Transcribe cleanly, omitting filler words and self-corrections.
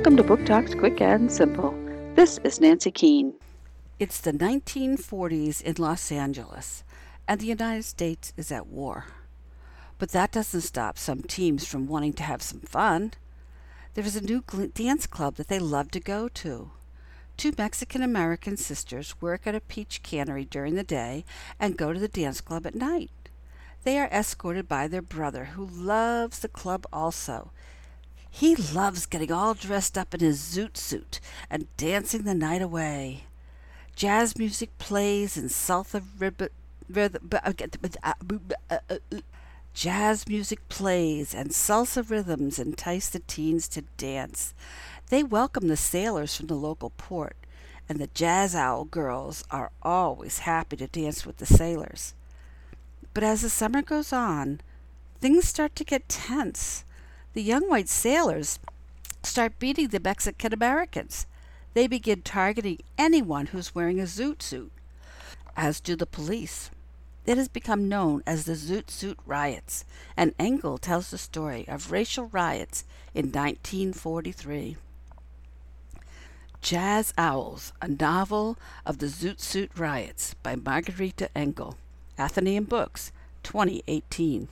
Welcome to Book Talks Quick and Simple. This is Nancy Keene. It's the 1940s in Los Angeles, and the United States is at war. But that doesn't stop some teams from wanting to have some fun. There was a new dance club that they loved to go to. Two Mexican-American sisters work at a peach cannery during the day and go to the dance club at night. They are escorted by their brother, who loves the club also. He loves getting all dressed up in his zoot suit and dancing the night away. Jazz music plays and salsa rhythms entice the teens to dance. They welcome the sailors from the local port, and the Jazz Owl girls are always happy to dance with the sailors. But as the summer goes on, things start to get tense. The young white sailors start beating the Mexican Americans. They begin targeting anyone who's wearing a zoot suit, as do the police. It has become known as the Zoot Suit Riots, and Engle tells the story of racial riots in 1943. Jazz Owls, a novel of the Zoot Suit Riots by Margarita Engle. Atheneum Books, 2018.